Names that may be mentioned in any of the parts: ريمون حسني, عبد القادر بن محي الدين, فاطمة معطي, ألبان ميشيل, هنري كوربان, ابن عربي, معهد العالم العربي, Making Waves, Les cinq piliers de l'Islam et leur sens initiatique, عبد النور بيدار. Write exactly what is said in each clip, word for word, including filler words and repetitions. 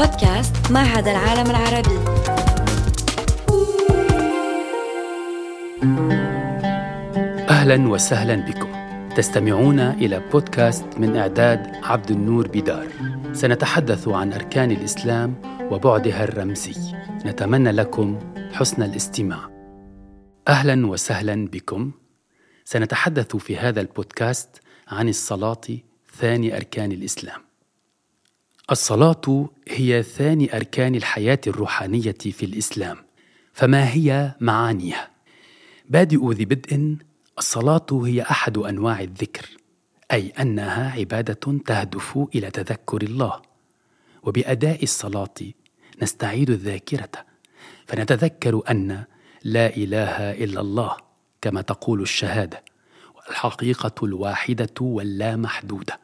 بودكاست معهد العالم العربي. أهلا وسهلا بكم. تستمعون إلى بودكاست من إعداد عبد النور بيدار. سنتحدث عن أركان الإسلام وبعدها الرمزي. نتمنى لكم حسن الاستماع. أهلا وسهلا بكم. سنتحدث في هذا البودكاست عن الصلاة، ثاني أركان الإسلام. الصلاة هي ثاني أركان الحياة الروحانية في الإسلام، فما هي معانيها؟ بادئ ذي بدء، الصلاة هي أحد أنواع الذكر، أي أنها عبادة تهدف إلى تذكر الله، وبأداء الصلاة نستعيد الذاكرة، فنتذكر أن لا إله إلا الله كما تقول الشهادة، والحقيقة الواحدة واللا محدودة.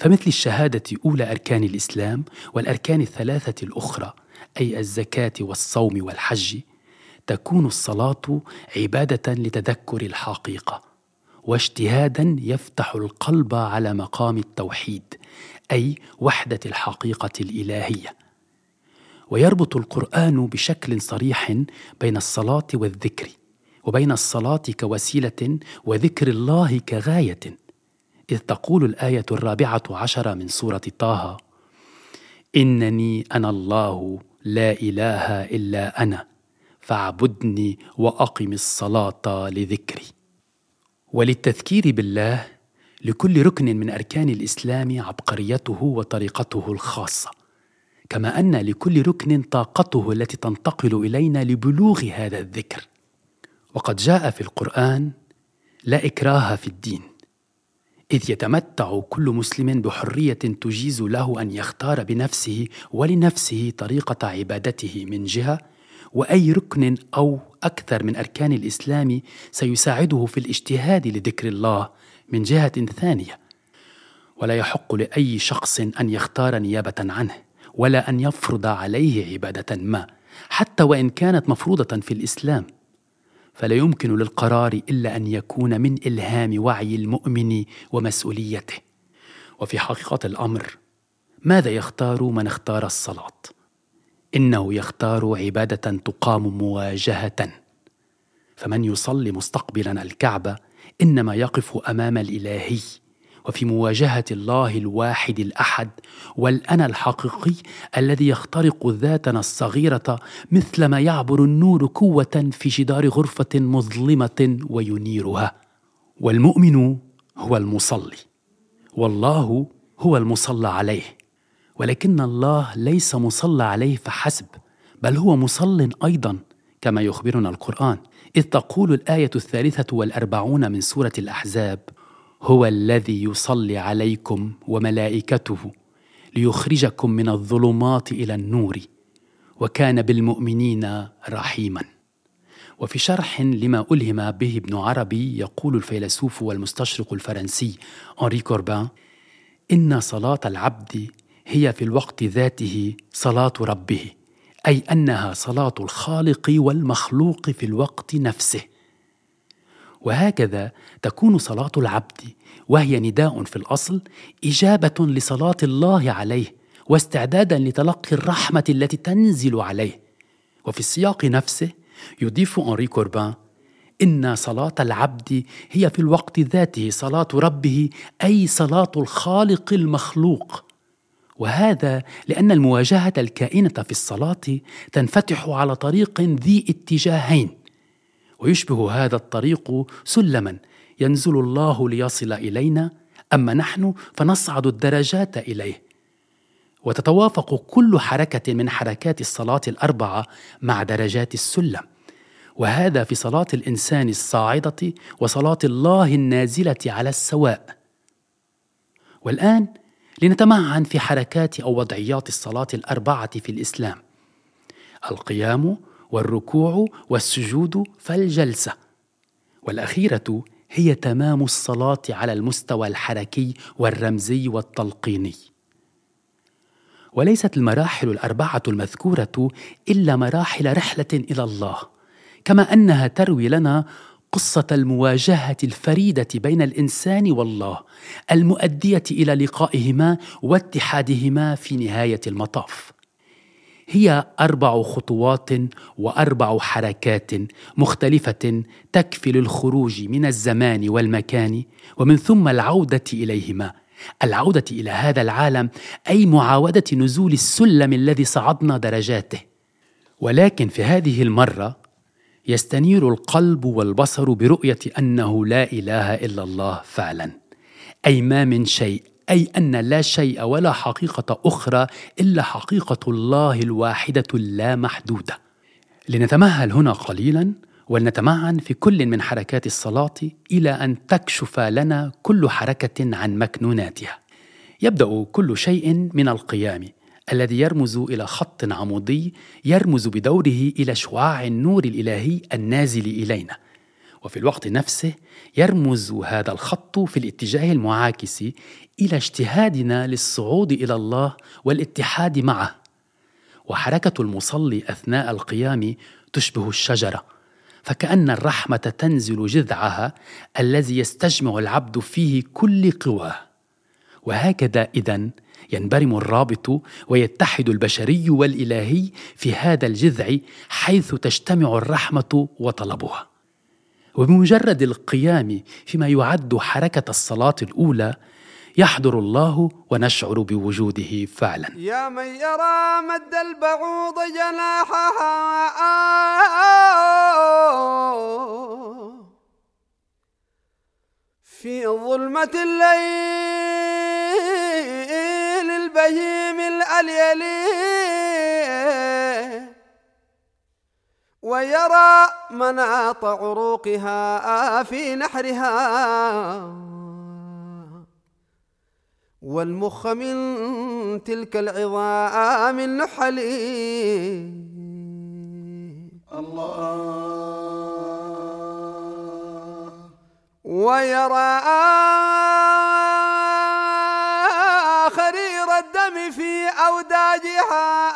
فمثل الشهادة أولى أركان الإسلام والأركان الثلاثة الأخرى، أي الزكاة والصوم والحج، تكون الصلاة عبادة لتذكر الحقيقة، واجتهادا يفتح القلب على مقام التوحيد، أي وحدة الحقيقة الإلهية. ويربط القرآن بشكل صريح بين الصلاة والذكر، وبين الصلاة كوسيلة وذكر الله كغاية، إذ تقول الآية الرابعة عشر من سورة طه: إنني أنا الله لا إله إلا أنا فاعبدني وأقم الصلاة لذكري. وللتذكير بالله لكل ركن من أركان الإسلام عبقريته وطريقته الخاصة، كما أن لكل ركن طاقته التي تنتقل إلينا لبلوغ هذا الذكر. وقد جاء في القرآن: لا إكراه في الدين، إذ يتمتع كل مسلم بحرية تجيز له أن يختار بنفسه ولنفسه طريقة عبادته من جهة، وأي ركن أو أكثر من أركان الإسلام سيساعده في الاجتهاد لذكر الله من جهة ثانية. ولا يحق لأي شخص أن يختار نيابة عنه، ولا أن يفرض عليه عبادة ما حتى وإن كانت مفروضة في الإسلام، فلا يمكن للقرار إلا أن يكون من إلهام وعي المؤمن ومسؤوليته. وفي حقيقة الأمر، ماذا يختار من اختار الصلاة؟ إنه يختار عبادة تقام مواجهة، فمن يصلي مستقبلا الكعبة إنما يقف أمام الإلهي، وفي مواجهة الله الواحد الأحد والأنا الحقيقي الذي يخترق ذاتنا الصغيرة مثلما يعبر النور قوة في جدار غرفة مظلمة وينيرها. والمؤمن هو المصلي، والله هو المصلى عليه، ولكن الله ليس مصلى عليه فحسب، بل هو مصل أيضا كما يخبرنا القرآن، إذ تقول الآية الثالثة والأربعون من سورة الأحزاب: هو الذي يصلي عليكم وملائكته ليخرجكم من الظلمات إلى النور وكان بالمؤمنين رحيما. وفي شرح لما ألهم به ابن عربي يقول الفيلسوف والمستشرق الفرنسي هنري كوربان: إن صلاة العبد هي في الوقت ذاته صلاة ربه، أي أنها صلاة الخالق والمخلوق في الوقت نفسه. وهكذا تكون صلاة العبد، وهي نداء في الأصل، إجابة لصلاة الله عليه، واستعدادا لتلقي الرحمة التي تنزل عليه. وفي السياق نفسه يضيف هنري كوربان: إن صلاة العبد هي في الوقت ذاته صلاة ربه، أي صلاة الخالق المخلوق. وهذا لأن المواجهة الكائنة في الصلاة تنفتح على طريق ذي اتجاهين، ويشبه هذا الطريق سلما ينزل الله ليصل إلينا، أما نحن فنصعد الدرجات إليه. وتتوافق كل حركة من حركات الصلاة الأربعة مع درجات السلم، وهذا في صلاة الإنسان الصاعدة وصلاة الله النازلة على السواء. والآن لنتمعن في حركات أو وضعيات الصلاة الأربعة في الإسلام: القيام والركوع والسجود فالجلسة، والأخيرة هي تمام الصلاة على المستوى الحركي والرمزي والتلقيني. وليست المراحل الأربعة المذكورة إلا مراحل رحلة إلى الله، كما أنها تروي لنا قصة المواجهة الفريدة بين الإنسان والله المؤدية إلى لقائهما واتحادهما في نهاية المطاف. هي أربع خطوات وأربع حركات مختلفة تكفل الخروج من الزمان والمكان ومن ثم العودة إليهما، العودة إلى هذا العالم، أي معاودة نزول السلم الذي صعدنا درجاته. ولكن في هذه المرة يستنير القلب والبصر برؤية أنه لا إله إلا الله فعلا، أي ما من شيء، أي أن لا شيء ولا حقيقة أخرى إلا حقيقة الله الواحدة اللامحدودة. لنتمهل هنا قليلا ولنتمعن في كل من حركات الصلاة إلى أن تكشف لنا كل حركة عن مكنوناتها. يبدأ كل شيء من القيام الذي يرمز إلى خط عمودي يرمز بدوره إلى شعاع النور الإلهي النازل إلينا، وفي الوقت نفسه يرمز هذا الخط في الاتجاه المعاكس إلى اجتهادنا للصعود إلى الله والاتحاد معه. وحركة المصلي أثناء القيام تشبه الشجرة، فكأن الرحمة تنزل جذعها الذي يستجمع العبد فيه كل قواه. وهكذا إذن ينبرم الرابط ويتحد البشري والإلهي في هذا الجذع حيث تجتمع الرحمة وطلبها. وبمجرد القيام فيما يعد حركة الصلاة الأولى يحضر الله ونشعر بوجوده فعلا. يا من يرى مد البعوض جناحها في ظلمة الليل البهيم الأليلي ويرى مناط عروقها في نحرها والمخ من تلك العظام النحل. الله ويرى خرير الدم في أوداجها.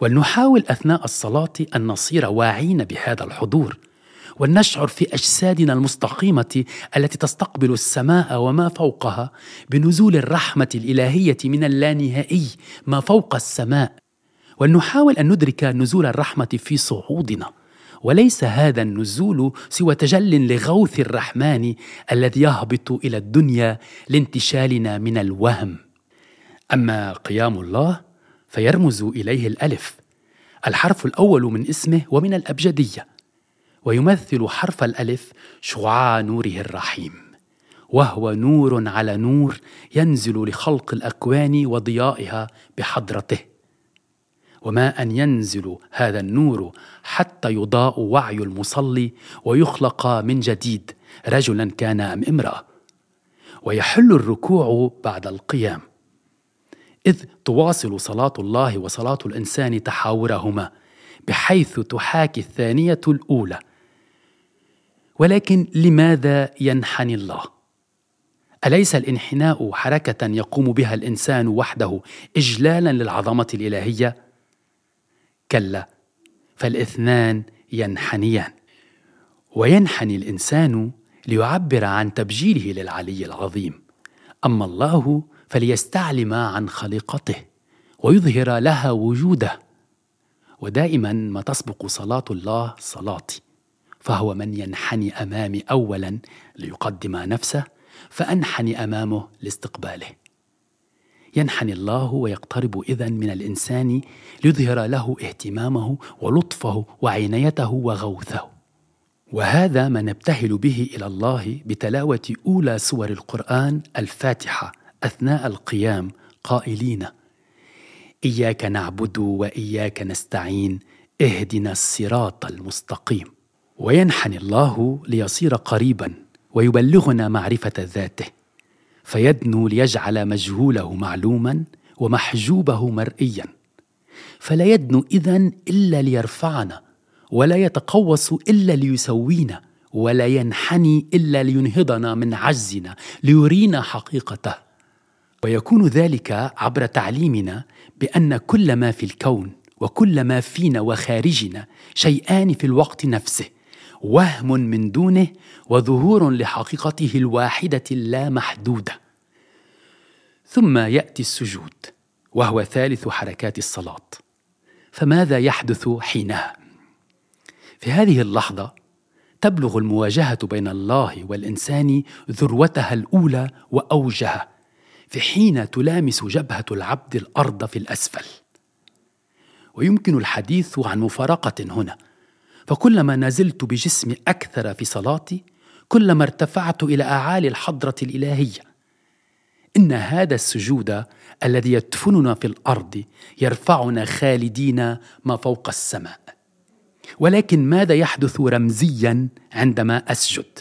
ولنحاول أثناء الصلاة أن نصير واعين بهذا الحضور ونشعر في أجسادنا المستقيمة التي تستقبل السماء وما فوقها بنزول الرحمة الإلهية من اللانهائي ما فوق السماء، ونحاول أن ندرك نزول الرحمة في صعودنا، وليس هذا النزول سوى تجل لغوث الرحمن الذي يهبط إلى الدنيا لانتشالنا من الوهم. أما قيام الله فيرمز إليه الألف، الحرف الأول من اسمه ومن الأبجدية، ويمثل حرف الألف شعاع نوره الرحيم، وهو نور على نور ينزل لخلق الأكوان وضيائها بحضرته. وما أن ينزل هذا النور حتى يضاء وعي المصلي ويخلق من جديد رجلا كان أم امرأة. ويحل الركوع بعد القيام، إذ تواصل صلاة الله وصلاة الإنسان تحاورهما بحيث تحاكي الثانية الأولى. ولكن لماذا ينحني الله؟ أليس الانحناء حركة يقوم بها الإنسان وحده إجلالا للعظمة الإلهية؟ كلا، فالإثنان ينحنيان. وينحني الإنسان ليعبر عن تبجيله للعلي العظيم، أما الله فليستعلم عن خليقته ويظهر لها وجوده. ودائما ما تسبق صلاة الله صلاتي، فهو من ينحني أمامي أولا ليقدم نفسه، فأنحني أمامه لاستقباله. ينحني الله ويقترب إذن من الإنسان ليظهر له اهتمامه ولطفه وعنايته وغوثه. وهذا ما نبتهل به إلى الله بتلاوة أولى سور القرآن الفاتحة أثناء القيام قائلين: إياك نعبد وإياك نستعين اهدنا الصراط المستقيم. وينحني الله ليصير قريبا ويبلغنا معرفة ذاته، فيدنو ليجعل مجهوله معلوما ومحجوبه مرئيا، فلا يدنو إذن إلا ليرفعنا، ولا يتقوص إلا ليسوينا، ولا ينحني إلا لينهضنا من عجزنا ليرينا حقيقته. ويكون ذلك عبر تعليمنا بأن كل ما في الكون وكل ما فينا وخارجنا شيئان في الوقت نفسه، وهم من دونه وظهور لحقيقته الواحدة اللامحدودة. ثم يأتي السجود، وهو ثالث حركات الصلاة. فماذا يحدث حينها؟ في هذه اللحظة تبلغ المواجهة بين الله والإنسان ذروتها الأولى وأوجها، في حين تلامس جبهة العبد الأرض في الأسفل. ويمكن الحديث عن مفارقة هنا، فكلما نزلت بجسمي أكثر في صلاتي كلما ارتفعت إلى أعالي الحضرة الإلهية. إن هذا السجود الذي يدفننا في الأرض يرفعنا خالدين ما فوق السماء. ولكن ماذا يحدث رمزياً عندما أسجد؟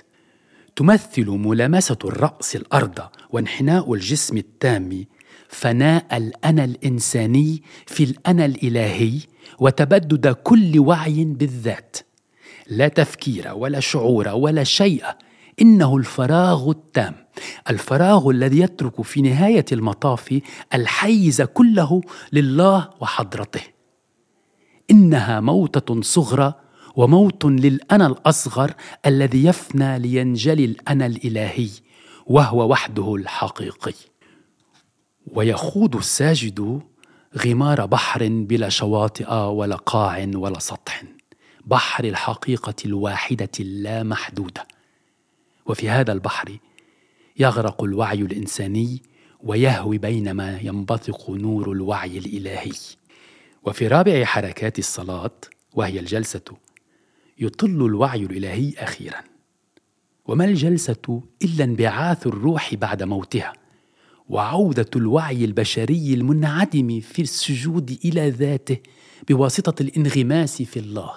تمثل ملامسة الرأس الأرض وانحناء الجسم التام فناء الأنا الإنساني في الأنا الإلهي، وتبدد كل وعي بالذات. لا تفكير ولا شعور ولا شيء، إنه الفراغ التام، الفراغ الذي يترك في نهاية المطاف الحيز كله لله وحضرته. إنها موتة صغرى وموت للأنا الأصغر الذي يفنى لينجلي الأنا الإلهي، وهو وحده الحقيقي. ويخوض الساجد غمار بحر بلا شواطئ ولا قاع ولا سطح، بحر الحقيقة الواحدة اللامحدودة. وفي هذا البحر يغرق الوعي الإنساني ويهوي بينما ينبثق نور الوعي الإلهي. وفي رابع حركات الصلاة، وهي الجلسة، يطل الوعي الإلهي أخيرا. وما الجلسة إلا انبعاث الروح بعد موتها، وعودة الوعي البشري المنعدم في السجود إلى ذاته بواسطة الانغماس في الله.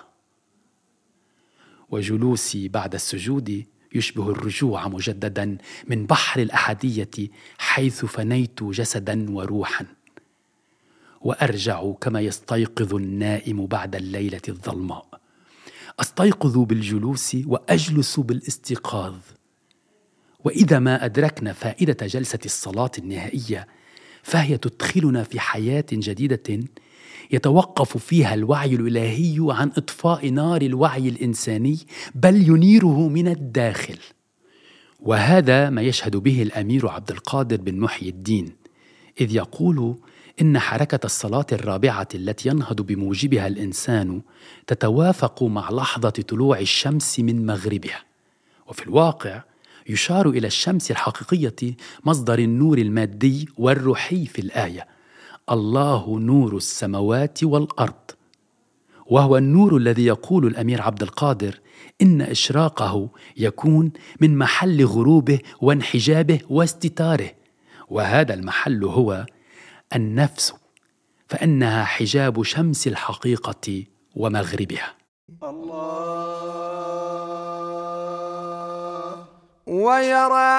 وجلوسي بعد السجود يشبه الرجوع مجددا من بحر الأحدية، حيث فنيت جسدا وروحا، وأرجع كما يستيقظ النائم بعد الليلة الظلماء. أستيقظ بالجلوس وأجلس بالاستيقاظ. وإذا ما أدركنا فائدة جلسة الصلاة النهائية، فهي تدخلنا في حياة جديدة يتوقف فيها الوعي الإلهي عن إطفاء نار الوعي الإنساني، بل ينيره من الداخل. وهذا ما يشهد به الأمير عبد القادر بن محي الدين، إذ يقول إن حركة الصلاة الرابعة التي ينهض بموجبها الإنسان تتوافق مع لحظة طلوع الشمس من مغربها. وفي الواقع يشار إلى الشمس الحقيقية، مصدر النور المادي والروحي في الآية: الله نور السماوات والأرض. وهو النور الذي يقول الأمير عبد القادر إن إشراقه يكون من محل غروبه وانحجابه واستتاره، وهذا المحل هو النفس، فإنها حجاب شمس الحقيقة ومغربها. الله ويرى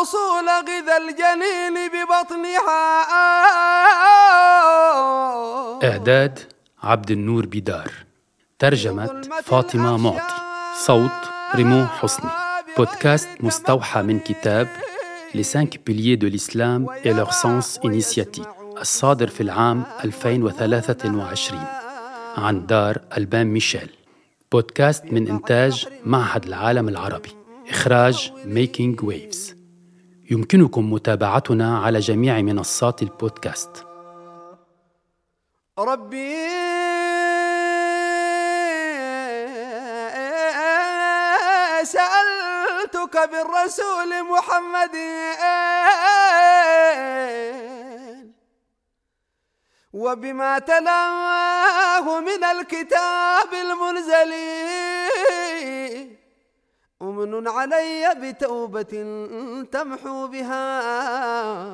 وصول غذا الجنين ببطنها. إعداد عبد النور بيدار، ترجمة فاطمة معطي، صوت ريمون حسني. بودكاست مستوحى من كتاب Les cinq piliers de l'Islam et leur sens initiatique، الصادر في العام ألفين وثلاثة وعشرين، عن دار ألبان ميشيل. بودكاست من إنتاج معهد العالم العربي، إخراج Making Waves. يمكنكم متابعتنا على جميع منصات البودكاست. ربي سألتك بالرسول محمد وبما تلاه من الكتاب المنزل، أمن علي بتوبة تمحو بها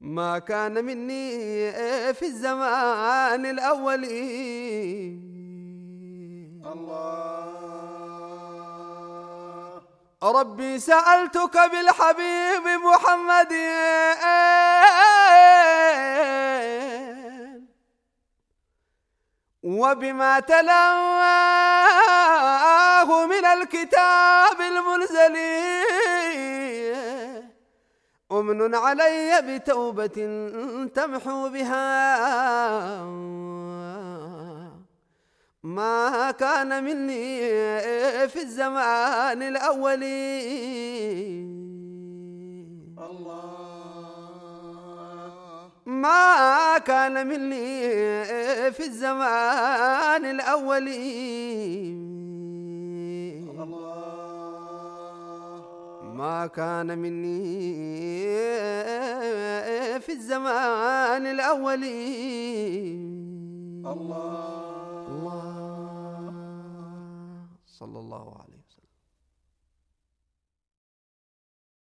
ما كان مني في الزمان الأول. الله ربي سألتك بالحبيب محمد وبما تلاه من الكتاب المنزل، أمن علي بتوبة تمحو بها ما كان مني في الزمان الأول. الله ما كان مني في الزمان الأول. ما كان مني في الزمان الأول. الله الله صلى الله عليه.